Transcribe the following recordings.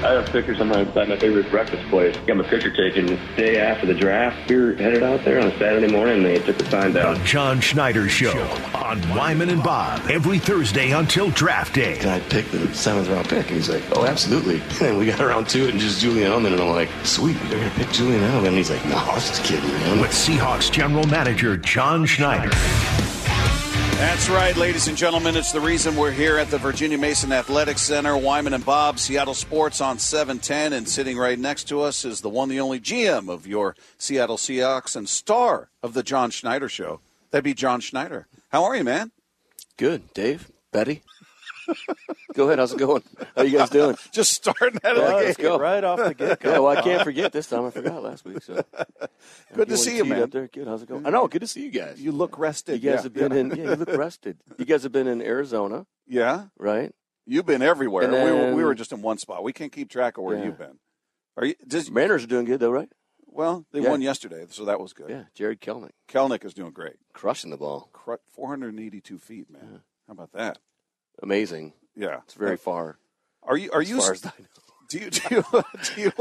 I have pictures at my favorite breakfast place. Got my picture taken the day after the draft. We were headed out there on a Saturday morning, and they took the sign down. The John Schneider Show on Wyman and Bob every Thursday until draft day. Can I pick the 7th-round pick? And he's like, oh, absolutely. And we got around to it and just Julian Edelman, and I'm like, sweet, they're going to pick Julian Edelman. And he's like, no, I was just kidding, man. With Seahawks General Manager John Schneider. That's right, ladies and gentlemen. It's the reason we're here at the Virginia Mason Athletic Center. Wyman and Bob, Seattle Sports on 710. And sitting right next to us is the one, the only GM of your Seattle Seahawks and star of the John Schneider Show. That'd be John Schneider. How are you, man? Good. Dave? Betty? Go ahead. How's it going? How you guys doing? Just starting out of the gate. Go. Right off the get-go. Yeah, well, I can't forget this time. I forgot last week. So. Good to see you, man. Up there. Good. How's it going? I know. Good to see you guys. You look rested. You guys have been in. Yeah, you look rested. You guys have been in Arizona. Yeah. Right. You've been everywhere. Then, we were just in one spot. We can't keep track of where you've been. Mariners are doing good though, right? Well, they won yesterday, so that was good. Yeah. Jared Kelnick. Kelnick is doing great. Crushing the ball. 482 feet, man. Yeah. How about that? Amazing. Yeah. It's very far. Are you as far as I know. It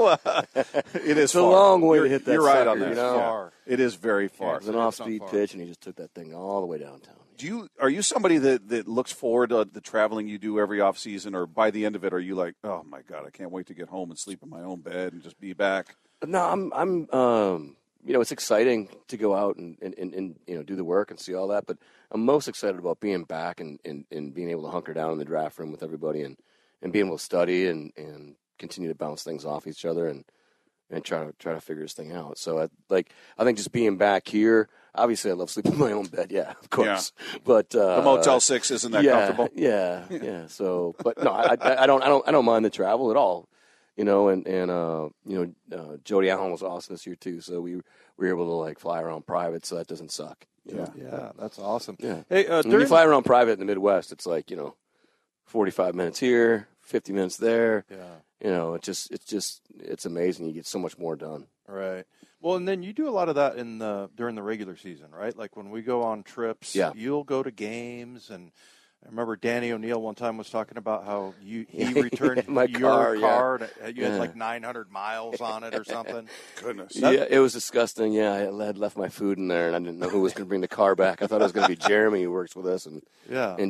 is it's far. A long way to hit that. You're right sucker, on that. You know? Far. It is very far. It was an off-speed pitch, and he just took that thing all the way downtown. Are you somebody that looks forward to the traveling you do every off-season, or by the end of it, are you like, oh my God, I can't wait to get home and sleep in my own bed and just be back? No, I'm you know, it's exciting to go out and you know, do the work and see all that, but I'm most excited about being back and being able to hunker down in the draft room with everybody and being able to study and continue to bounce things off each other and try to figure this thing out. So I think just being back here, obviously I love sleeping in my own bed. Yeah, of course. Yeah. But the Motel 6 isn't that comfortable. Yeah. So, but no, I don't mind the travel at all. You know, you know, Jody Allen was awesome this year too. So we were able to like fly around private, so that doesn't suck. Yeah, that's awesome. Yeah. Hey, when you fly around private in the Midwest, it's like, you know, 45 minutes here, 50 minutes there. Yeah. You know, it's amazing. You get so much more done. Right. Well, and then you do a lot of that during the regular season, right? Like when we go on trips, you'll go to games, and I remember Danny O'Neill one time was talking about how he returned your car. Yeah. You had like 900 miles on it or something. Goodness. Yeah, it was disgusting. Yeah, I had left my food in there, and I didn't know who was going to bring the car back. I thought it was going to be Jeremy, who works with us, and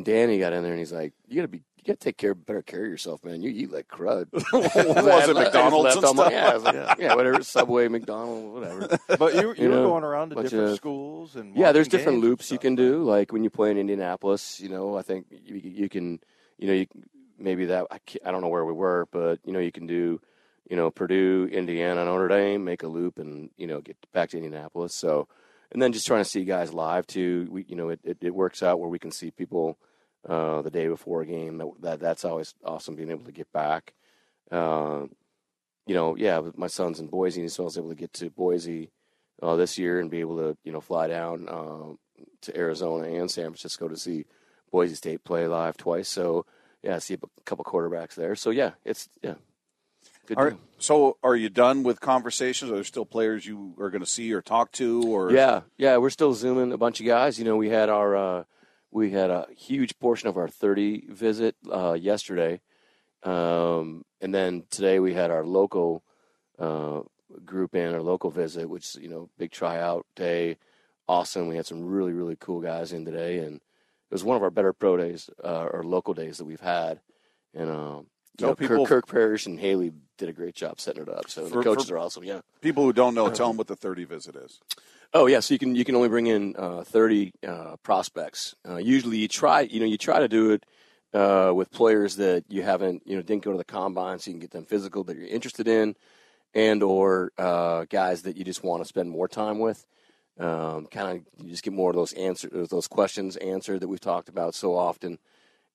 Danny got in there, and he's like, "You got to take better care of yourself, man. You eat like crud." Was it McDonald's and stuff? Yeah, whatever, Subway, McDonald's, whatever. But you were going around to different schools and there's different loops you can do. Like when you play in Indianapolis, you know, I think you can, you know, I don't know where we were, but you know, you can do, you know, Purdue, Indiana, Notre Dame, make a loop, and you know, get back to Indianapolis. So, and then just trying to see guys live too. We, you know, it works out where we can see people. The day before a game, that's always awesome, being able to get back. You know, my son's in Boise, and so I was able to get to Boise this year and be able to, you know, fly down to Arizona and San Francisco to see Boise State play live twice. So, I see a couple quarterbacks there. So, it's good deal. So are you done with conversations? Are there still players you are going to see or talk to? Or we're still Zooming a bunch of guys. You know, we had our a huge portion of our 30 visit yesterday, and then today we had our local group in, our local visit, which, you know, big tryout day. Awesome. We had some really, really cool guys in today, and it was one of our better pro days or local days that we've had. And Kirk Parrish and Haley did a great job setting it up. So the coaches are awesome. Yeah. People who don't know, tell them what the 30 visit is. Oh yeah, so you can only bring in 30 prospects. Usually you try to do it with players that you haven't, you know, didn't go to the combine, so you can get them physical that you're interested in, and or guys that you just want to spend more time with. Kind of, you just get more of those questions answered that we've talked about so often.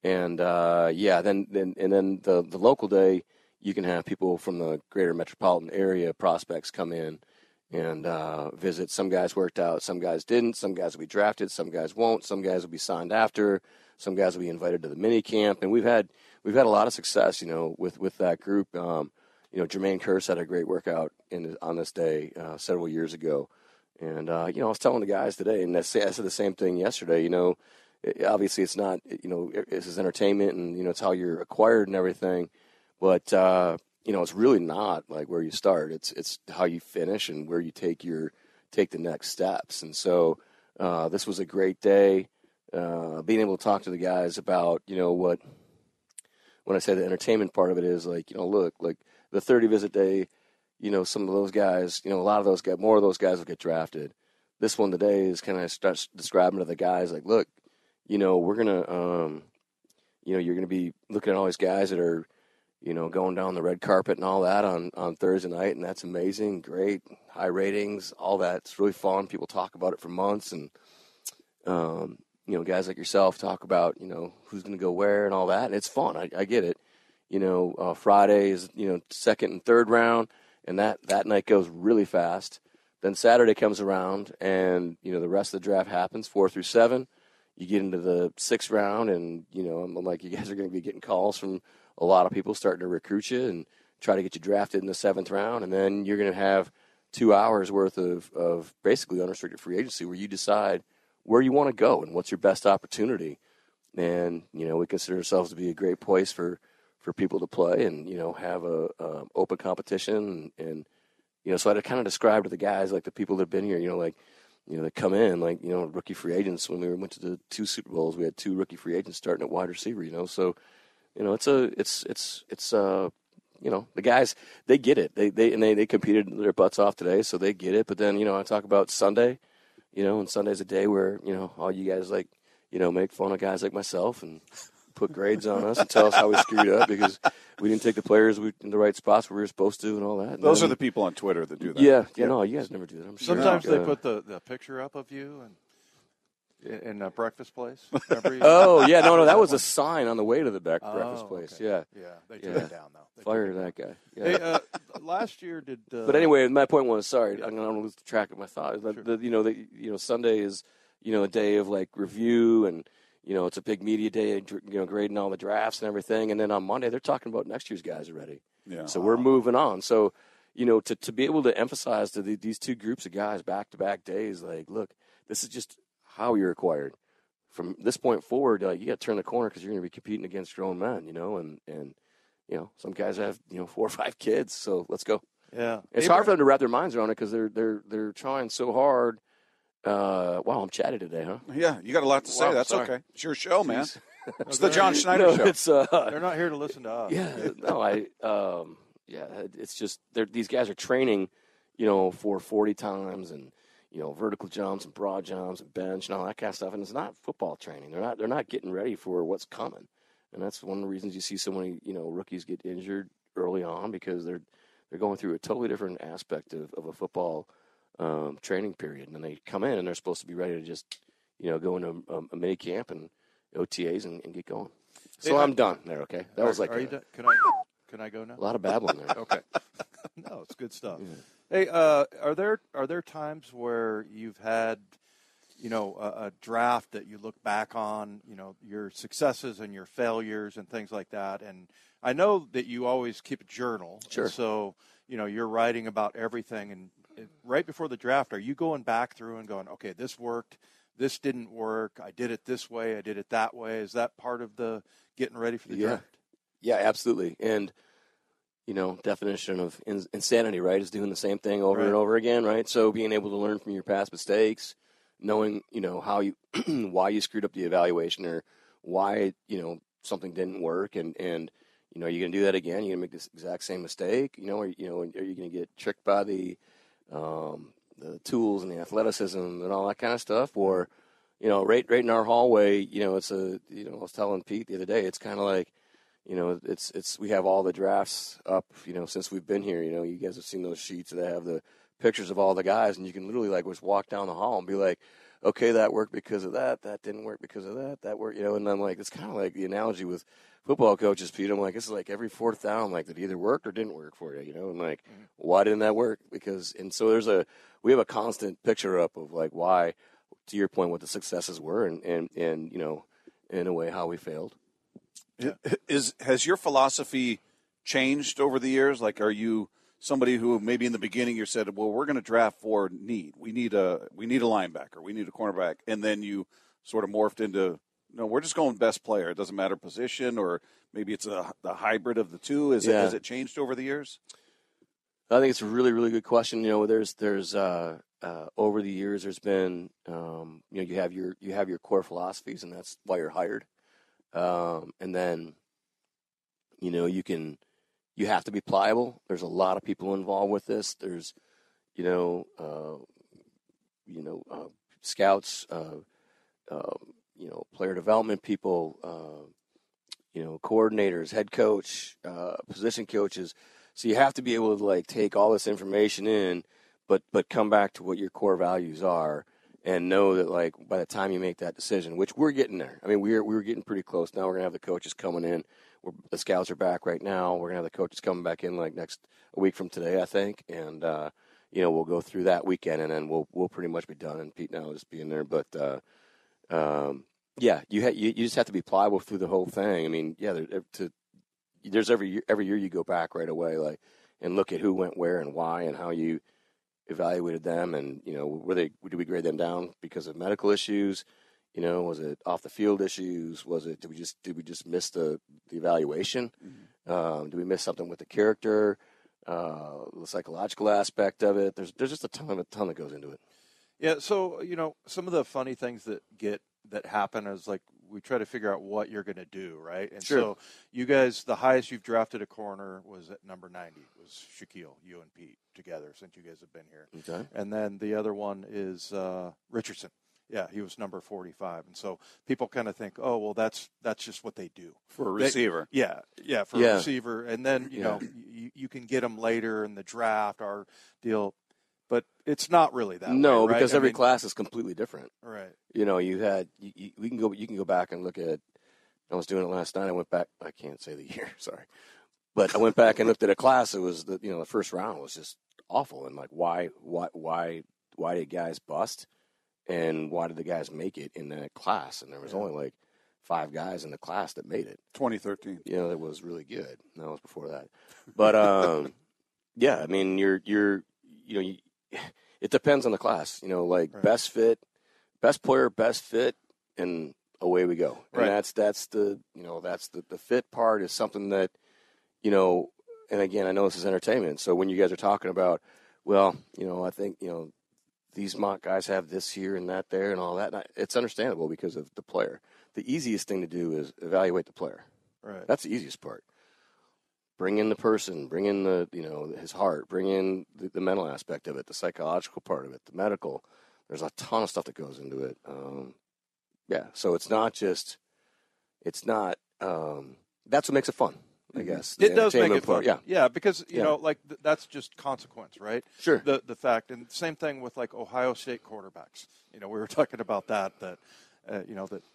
And then the local day, you can have people from the greater metropolitan area, prospects, come in and visit. Some guys worked out, some guys didn't. Some guys will be drafted, some guys won't. Some guys will be signed after. Some guys will be invited to the mini camp. And we've had a lot of success, you know, with that group. You know, Jermaine Kearse had a great workout on this day several years ago. And you know, I was telling the guys today, and I said the same thing yesterday. You know, obviously it's not, you know, this is entertainment, and you know, it's how you're acquired and everything. But you know, it's really not like where you start. It's how you finish and where you take the next steps. And so this was a great day. Being able to talk to the guys about, you know, what, when I say the entertainment part of it is like, you know, look, like the 30 visit day, you know, some of those guys, you know, a lot of those guys, more of those guys will get drafted. This one today is kind of starts describing to the guys like, look, you know, we're going to, you know, you're going to be looking at all these guys that are, you know, going down the red carpet and all that on Thursday night. And that's amazing. Great. High ratings, all that. It's really fun. People talk about it for months. And, you know, guys like yourself talk about, you know, who's going to go where and all that. And it's fun. I get it. You know, Friday is, you know, second and third round. And that night goes really fast. Then Saturday comes around and, you know, the rest of the draft happens 4 through 7. You get into the 6th round and, you know, I'm like, you guys are going to be getting calls from a lot of people starting to recruit you and try to get you drafted in the 7th round. And then you're going to have 2 hours worth of basically unrestricted free agency where you decide where you want to go and what's your best opportunity. And, you know, we consider ourselves to be a great place for people to play and, you know, have a open competition. And, you know, so I had to kind of describe to the guys, like the people that have been here, you know, like, you know, they come in like, you know, rookie free agents. When we went to the 2 Super Bowls, we had 2 rookie free agents starting at wide receiver, you know? So, you know, it's you know, the guys, they get it. They competed their butts off today. So they get it. But then, you know, I talk about Sunday, you know, and Sunday's a day where, you know, all you guys like, you know, make fun of guys like myself and put grades on us and tell us how we screwed up because we didn't take the players in the right spots where we were supposed to and all that. And those are the people on Twitter that do that. Yeah, yeah. No, you guys never do that. I'm sure. Sometimes they put the picture up of you and in a breakfast place. Oh yeah, no, that was a sign on the way to the breakfast place. Okay. Yeah, yeah, they took it down though. Fire that guy. Yeah. Hey, last year did. But anyway, my point was I'm going to lose track of my thoughts. Sure. You know, Sunday is, you know, a day of like review and. You know, it's a big media day, you know, grading all the drafts and everything. And then on Monday, they're talking about next year's guys already. Yeah. So we're moving on. So, you know, to be able to emphasize to these 2 groups of guys back-to-back days, like, look, this is just how you're acquired. From this point forward, like, you got to turn the corner because you're going to be competing against your own men, you know. And, you know, some guys have, you know, 4 or 5 kids. So let's go. Yeah. It's hard for them to wrap their minds around it because they're trying so hard. Wow, I'm chatty today, huh? Yeah, you got a lot to say. That's sorry. Okay. It's your show, man. It's the John Schneider show. It's, they're not here to listen to us. Yeah, no, it's just these guys are training, you know, for 40 times and, you know, vertical jumps and broad jumps and bench and all that kind of stuff. And it's not football training. They're not getting ready for what's coming. And that's one of the reasons you see so many, you know, rookies get injured early on because they're going through a totally different aspect of a football training period, and then they come in and they're supposed to be ready to just, you know, go into a mini camp and OTAs and get going. So hey, I'm done there. Okay, that was like. Are you done? Can I go now? A lot of babbling there. Okay. No, it's good stuff. Yeah. Hey, are there times where you've had, you know, a draft that you look back on, you know, your successes and your failures and things like that? And I know that you always keep a journal. Sure. So you know you're writing about everything and. Right before the draft, are you going back through and going, okay, this worked, this didn't work, I did it this way, I did it that way? Is that part of the getting ready for the draft? Yeah, absolutely. And, you know, definition of insanity, right, is doing the same thing over and over again, right? So being able to learn from your past mistakes, knowing, you know, how you why you screwed up the evaluation or why, you know, something didn't work and you know, are you going to do that again? You're going to make this exact same mistake? You know, are you going to get tricked by the tools and the athleticism and all that kind of stuff, or, you know, right in our hallway, you know, it's a, you know, I was telling Pete the other day, it's kind of like, you know, it's, we have all the drafts up, you know, since we've been here, you know, you guys have seen those sheets that have the pictures of all the guys and you can literally like just walk down the hall and be like, okay, that worked because of that. That didn't work because of that. That worked, you know, and I'm like, it's kind of like the analogy with football coaches, Pete. I'm like, this is like every 4th down, like that either worked or didn't work for you, you know? And like, why didn't that work? Because, and so we have a constant picture up of like why, to your point, what the successes were and you know, in a way, how we failed. Yeah. Has your philosophy changed over the years? Like, are you somebody who maybe in the beginning you said, well, we're going to draft for need. We need a linebacker. We need a cornerback. And then you sort of morphed into no, we're just going best player. It doesn't matter position, or maybe it's the hybrid of the two. Has it changed over the years? I think it's a really, really good question. You know, there's over the years, there's been, you have your core philosophies, and that's why you're hired. And then, you know, you have to be pliable. There's a lot of people involved with this. There's, scouts, player development people, coordinators, head coach, position coaches. So you have to be able to take all this information in, but come back to what your core values are, and know that by the time you make that decision, which we're getting there. I mean, we're getting pretty close. Now we're gonna have the coaches coming in. The scouts are back right now. We're gonna have the coaches coming back in a week from today, I think, and we'll go through that weekend, and then we'll pretty much be done. And Pete and I will just be in there, but you just have to be pliable through the whole thing. I mean, there's every year you go back right away, and look at who went where and why and how you evaluated them, and did we grade them down because of medical issues? Was it off the field issues? Was it did we just miss the evaluation? Mm-hmm. Did we miss something with the character, the psychological aspect of it? There's just a ton that goes into it. Yeah, so some of the funny things that happen is we try to figure out what you're going to do, right? And sure. So you guys, the highest you've drafted a corner was at number 90. It was Shaquille, you and Pete together since you guys have been here. Okay. And then the other one is Richardson. Yeah, he was number 45. And so people kind of think, oh, well, that's just what they do. For a receiver. A receiver. And then, you can get them later in the draft, our deal. But it's not really that. No, way, right? Because every class is completely different. Right. You can go back and look at. I was doing it last night. I went back. I can't say the year. Sorry, but I went back and looked at a class. It was the first round was just awful, and why did guys bust, and why did the guys make it in that class? And there was only five guys in the class that made it. 2013. That was really good. That was before that, but I mean you're. It depends on the class, right. Best fit, best player, best fit, and away we go. And right. that's the fit part is something that, and again, I know this is entertainment. So when you guys are talking about, I think, these mock guys have this here and that there and all that. It's understandable because of the player. The easiest thing to do is evaluate the player. Right. That's the easiest part. Bring in the person, bring in the, his heart, bring in the mental aspect of it, the psychological part of it, the medical. There's a ton of stuff that goes into it. So it's not that's what makes it fun, I guess. It does make it fun. Yeah, because, that's just consequence, right? Sure. The fact, and same thing with Ohio State quarterbacks. We were talking about that. That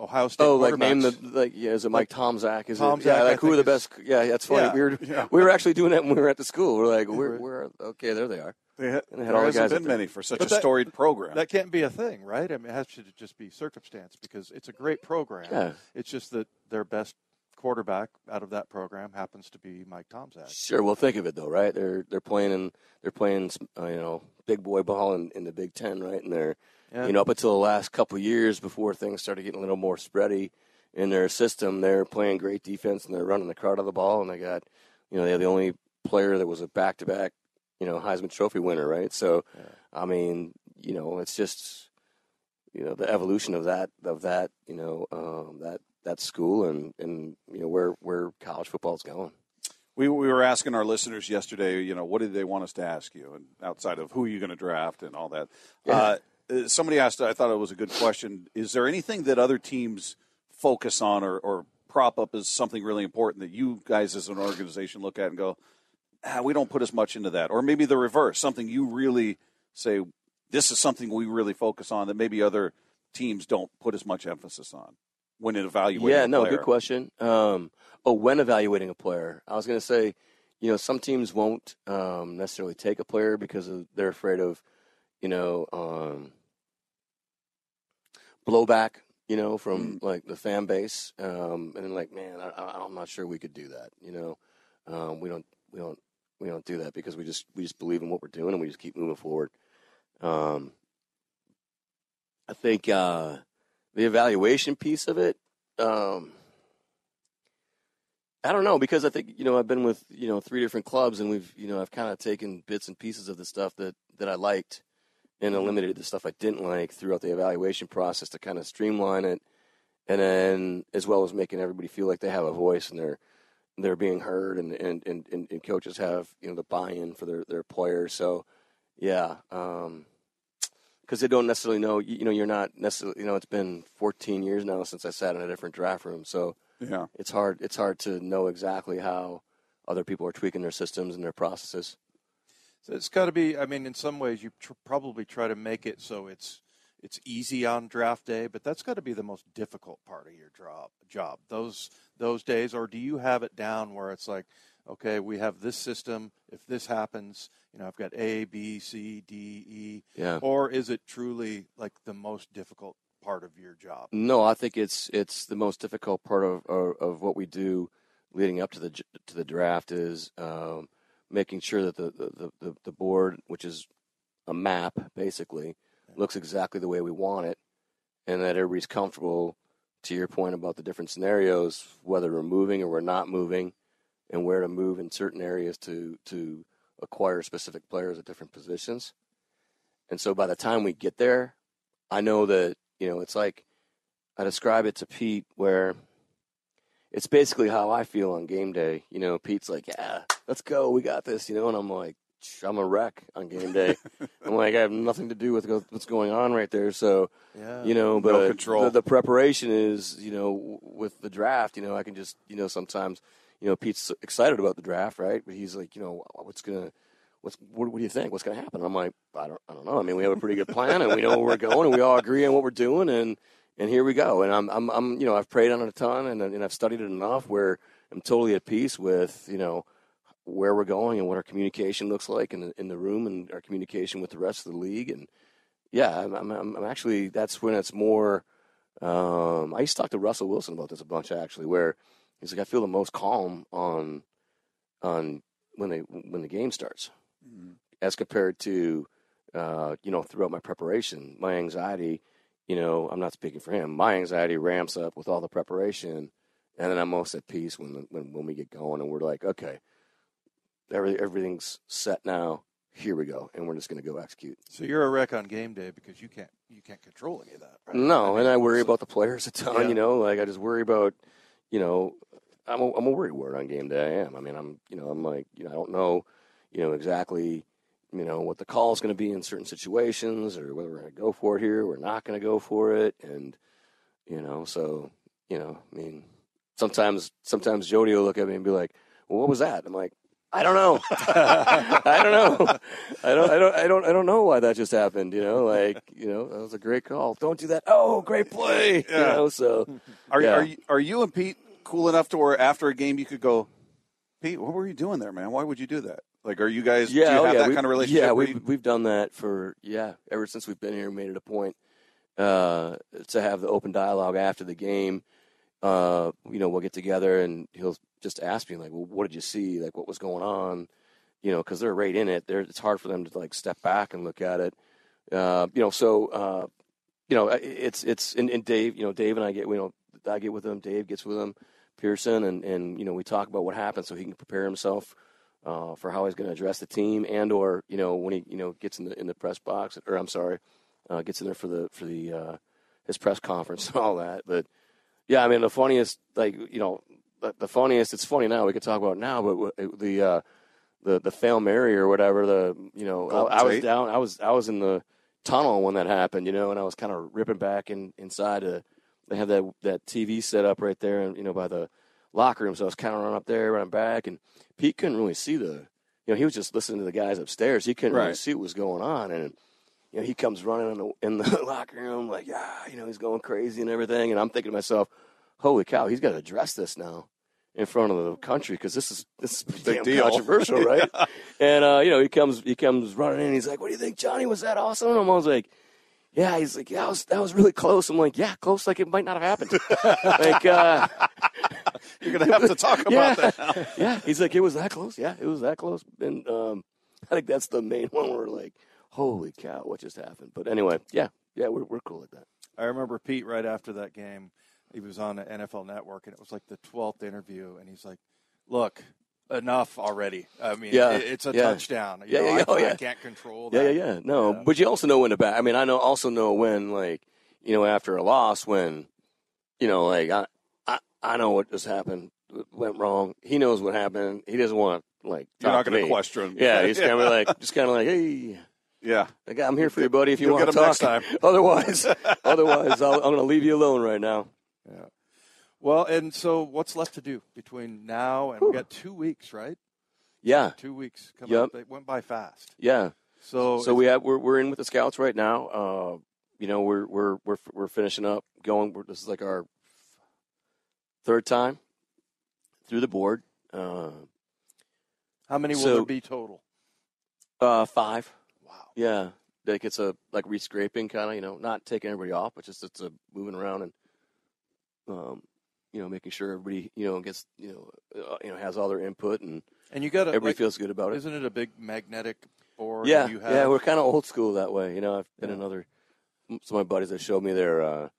Ohio State. Is it Mike Tomczak? Who are the best? Yeah, that's funny. Yeah. We were actually doing that when we were at the school. We're like, okay, there they are. And they had all the guys. There hasn't been many for such a storied program. That can't be a thing, right? I mean, it has to just be circumstance because it's a great program. Yeah. It's just that their best quarterback out of that program happens to be Mike Tomczak. Sure. Well, think of it though, right? They're playing big boy ball in the Big Ten, right? And they're. Yeah. Up until the last couple of years before things started getting a little more spready in their system, they're playing great defense and they're running the crowd of the ball. And they got, they have the only player that was a back-to-back, Heisman Trophy winner, right? So, yeah. I mean, it's just, the evolution of that, that school and where college football's going. We were asking our listeners yesterday, what did they want us to ask you? And outside of who you're going to draft and all that, yeah. Somebody asked, I thought it was a good question, is there anything that other teams focus on or prop up as something really important that you guys as an organization look at and go, we don't put as much into that? Or maybe the reverse, something you really say, this is something we really focus on that maybe other teams don't put as much emphasis on when evaluating a player. Yeah, no, good question. When evaluating a player, I was going to say, some teams won't necessarily take a player because they're afraid of, blowback, from the fan base, and then I'm not sure we could do that. We don't do that because we just believe in what we're doing and we just keep moving forward. I think the evaluation piece of it I don't know, because I think, you know, I've been with, you know, three different clubs, and we've, you know, I've kind of taken bits and pieces of the stuff that I liked and eliminated the stuff I didn't like throughout the evaluation process to kind of streamline it. And then, as well as making everybody feel like they have a voice and they're being heard, and coaches have, you know, the buy-in for their players. So, yeah, because they don't necessarily know, you know, you're not necessarily, you know, it's been 14 years now since I sat in a different draft room. So yeah, it's hard to know exactly how other people are tweaking their systems and their processes. So it's got to be, I mean, in some ways you probably try to make it so it's easy on draft day, but that's got to be the most difficult part of your job. Those days, or do you have it down where it's like, okay, we have this system. If this happens, you know, I've got A, B, C, D, E. Yeah. Or is it truly like the most difficult part of your job? No, I think it's the most difficult part of what we do leading up to the draft is making sure that the board, which is a map basically, looks exactly the way we want it, and that everybody's comfortable, to your point about the different scenarios, whether we're moving or we're not moving, and where to move in certain areas to acquire specific players at different positions. And so by the time we get there, I know that, you know, it's like I describe it to Pete where it's basically how I feel on game day. You know, Pete's like, yeah, let's go. We got this, you know, and I'm like, I'm a wreck on game day. I'm like, I have nothing to do with what's going on right there. So, yeah, you know, but no control. The preparation is, you know, with the draft, you know, I can just, you know, sometimes, you know, Pete's excited about the draft, right? But he's like, you know, what do you think? What's going to happen? And I'm like, I don't know. I mean, we have a pretty good plan, and we know where we're going, and we all agree on what we're doing, and here we go. And I'm, you know, I've prayed on it a ton, and I've studied it enough where I'm totally at peace with, you know, where we're going and what our communication looks like in the room and our communication with the rest of the league. And yeah, I'm actually, that's when it's more, I used to talk to Russell Wilson about this a bunch actually, where he's like, I feel the most calm on when the game starts, mm-hmm. as compared to, you know, throughout my preparation, my anxiety, you know, I'm not speaking for him. My anxiety ramps up with all the preparation. And then I'm most at peace when we get going and we're like, okay, everything's set now. Here we go, and we're just going to go execute. So you're a wreck on game day because you can't control any of that, right? No, and I worry about the players a ton. Yeah. You know, like I just worry about, you know, I'm a worrywart on game day. I am. I mean, I'm like, you know, I don't know, you know, exactly, you know, what the call is going to be in certain situations, or whether we're going to go for it here, we're not going to go for it, and you know, so you know, I mean, sometimes Jody will look at me and be like, well, what was that? I'm like, I don't know. I don't know why that just happened. You know, like, you know, that was a great call. Don't do that. Oh, great play. Yeah. You know, so are you and Pete cool enough to where after a game you could go, Pete, what were you doing there, man? Why would you do that? Like, are you guys? Yeah, do you have that kind of relationship? Yeah, we've done that for ever since we've been here. Made it a point to have the open dialogue after the game. You know, we'll get together and he'll just ask me, like, well, what did you see? Like, what was going on? You know, because they're right in it. It's hard for them to, like, step back and look at it. You know, so, you know, it's and Dave, you know, Dave and I get, you know, I get with him. Dave gets with him, Pearson, and you know, we talk about what happened so he can prepare himself for how he's going to address the team and or, you know, when he, you know, gets in the press box or gets in there for his press conference and all that. But, yeah, I mean, the funniest, like, you know, it's funny now, we could talk about it now, but the Fail Mary or whatever, you know, I was down, I was in the tunnel when that happened, you know, and I was kind of ripping back inside. They have that TV set up right there, and, you know, by the locker room, so I was kind of running up there, running back, and Pete couldn't really see you know, he was just listening to the guys upstairs. He couldn't really see what was going on, and, you know, he comes running in the locker room like, yeah, you know, he's going crazy and everything. And I'm thinking to myself, holy cow, he's got to address this now in front of the country because this is pretty damn controversial, right? Yeah. And, you know, he comes running in. He's like, what do you think, Johnny? Was that awesome? And I was like, yeah. He's like, yeah, that was really close. I'm like, yeah, close like it might not have happened. Like, you're going to have to talk about that now. Yeah, he's like, it was that close. Yeah, it was that close. And I think that's the main one where, like, holy cow, what just happened? But anyway, yeah, we're cool at that. I remember Pete right after that game He was on the NFL Network, and it was like the 12th interview, and he's like, look, enough already. I mean, it's a touchdown. I can't control that. No, but you also know when to back. I mean, I also know when, like, you know, after a loss when, you know, like, I know what just happened, it went wrong. He knows what happened. He doesn't want, like, you're not going to question. Yeah, he's kind of like, hey. Yeah, I'm here for you, buddy. If you want to talk, next time. otherwise, I'm going to leave you alone right now. Yeah. Well, and so what's left to do between now and we got 2 weeks, right? Yeah, 2 weeks coming up. It went by fast. Yeah. So we're in with the scouts right now. You know, we're finishing up going. This is like our third time through the board. How many will there be total? 5. Yeah, like it's a like rescraping kind of, you know, not taking everybody off, but just it's a moving around and, you know, making sure everybody, you know, gets, you know, has all their input and you gotta, everybody like, feels good about it. Isn't it a big magnetic board? Yeah, you have? Yeah, we're kind of old school that way. You know, I've been in some of my buddies that showed me their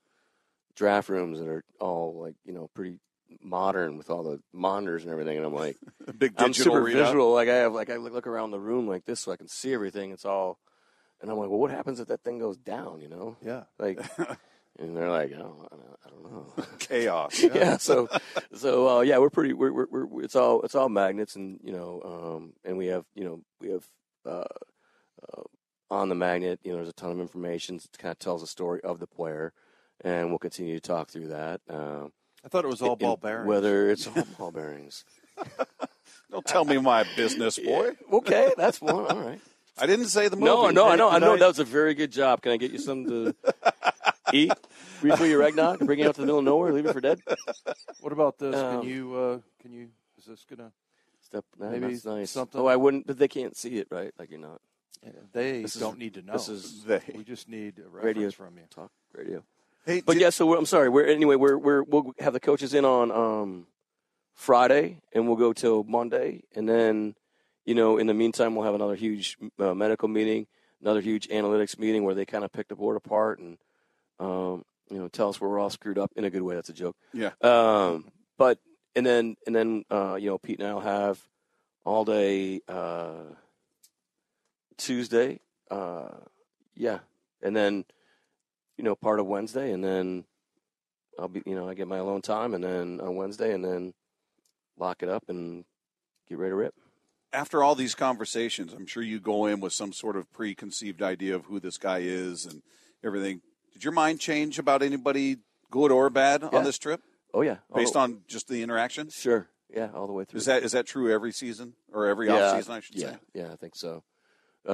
draft rooms that are all like, you know, pretty modern with all the monitors and everything, and I'm like, big digital I'm super readout. Visual. Like I look around the room like this so I can see everything. It's all. And I'm like, well, what happens if that thing goes down, you know? Yeah. Like, and they're like, I don't know. Chaos. Yeah. So we're pretty. We're it's all magnets, and you know, and we have on the magnet, you know, there's a ton of information that kind of tells the story of the player, and we'll continue to talk through that. I thought it was all ball bearings. Whether it's all ball bearings. Don't tell me my business, boy. Yeah, okay, that's one. All right. I didn't say the movie. No, I know. That was a very good job. Can I get you something to eat? Briefly, your eggnog, bring it out to the middle of nowhere, leave it for dead? What about this? Can you, is this going to? Step, no, maybe that's nice. Something? Oh, I wouldn't, but they can't see it, right? Like you're not. Yeah. They don't need to know. We just need a reference from you. Talk radio. Hey, we'll have the coaches in on Friday, and we'll go till Monday, and then. You know, in the meantime, we'll have another huge medical meeting, another huge analytics meeting where they kind of pick the board apart and, you know, tell us where we're all screwed up in a good way. That's a joke. Yeah. But you know, Pete and I will have all day Tuesday. And then, you know, part of Wednesday, and then I'll be, you know, I get my alone time, and then on Wednesday, and then lock it up and get ready to rip. After all these conversations, I'm sure you go in with some sort of preconceived idea of who this guy is and everything. Did your mind change about anybody, good or bad, on this trip? Oh, yeah. Based on just the interaction? Sure. Yeah, all the way through. Is that true every season or every offseason, I should say? Yeah, I think so. You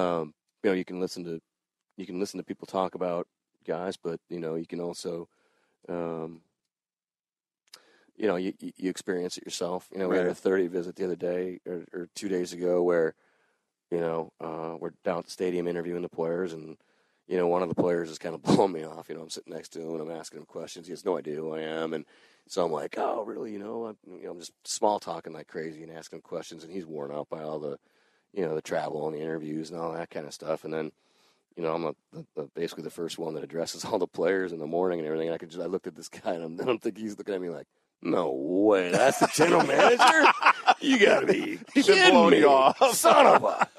know, you can listen to people talk about guys, but, you know, you can also you know, you experience it yourself. You know, we had a 30 visit the other day or 2 days ago where, you know, we're down at the stadium interviewing the players, and, you know, one of the players is kind of blowing me off. You know, I'm sitting next to him, and I'm asking him questions. He has no idea who I am. And so I'm like, oh, really, I'm just small-talking like crazy and asking him questions, and he's worn out by all the, you know, the travel and the interviews and all that kind of stuff. And then, you know, I'm basically the first one that addresses all the players in the morning and everything. And I looked at this guy, and I don't think he's looking at me like, no way! That's the general manager. You gotta be kidding me! Off. Son of a!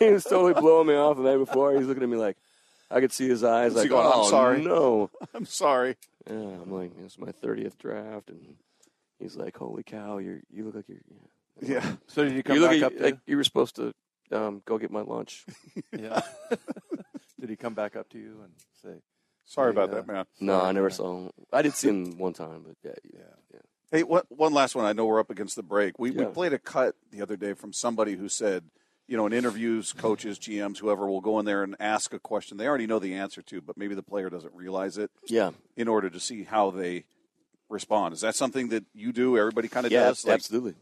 He was totally blowing me off the night before. He's looking at me like, I could see his eyes. Like, going, I'm sorry. No, I'm sorry. Yeah, I'm like, it's my 30th draft, and he's like, holy cow! You look like you're. Yeah. So did you come back up? Like you were supposed to go get my lunch. Yeah. Did he come back up to you and say? Sorry about that, man. No, I never saw him. I did see him one time, but yeah. Hey, one last one. I know we're up against the break. We played a cut the other day from somebody who said, you know, in interviews, coaches, GMs, whoever will go in there and ask a question they already know the answer to, but maybe the player doesn't realize it. Yeah. In order to see how they respond. Is that something that you do? Everybody kind of does? Yeah, absolutely.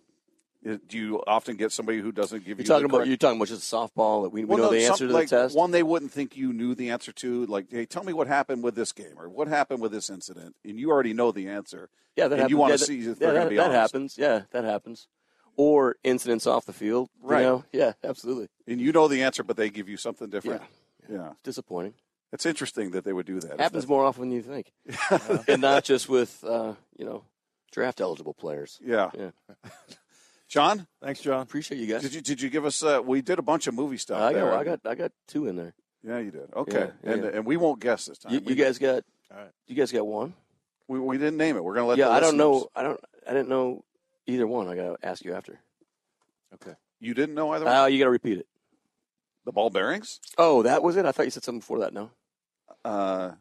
Do you often get somebody who doesn't give You're talking about just a softball that we know the answer to the test? One they wouldn't think you knew the answer to. Like, hey, tell me what happened with this game or what happened with this incident. And you already know the answer. Yeah, that happens. You want to see if they're going to be honest. That happens. Yeah, that happens. Or incidents off the field. Right. You know? Yeah, absolutely. And you know the answer, but they give you something different. Yeah. It's disappointing. It's interesting that they would do that. It happens more often than you think. And not just with, draft-eligible players. Yeah. John? Thanks, John. Appreciate you guys. Did you give us we did a bunch of movie stuff there. I got two in there. Yeah, you did. Okay. Yeah, and we won't guess this time. You guys got one? We didn't name it. We're going to let the listeners. I didn't know either one. I got to ask you after. Okay. You didn't know either one? You got to repeat it. The ball bearings? Oh, that was it? I thought you said something before that, no? I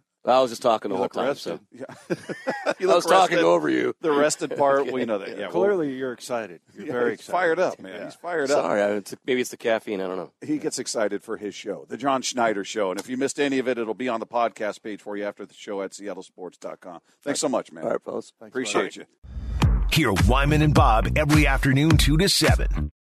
was just talking the whole time. So. Yeah. I was talking over you. The rested part, we know that. Yeah, clearly, you're excited. You're very excited. Fired up, man. Yeah. He's fired up. Sorry, maybe it's the caffeine. I don't know. He gets excited for his show, the John Schneider Show. And if you missed any of it, it'll be on the podcast page for you after the show at seattlesports.com. Thanks so much, man. All right, fellas. Appreciate you. Hear Wyman and Bob every afternoon, 2 to 7.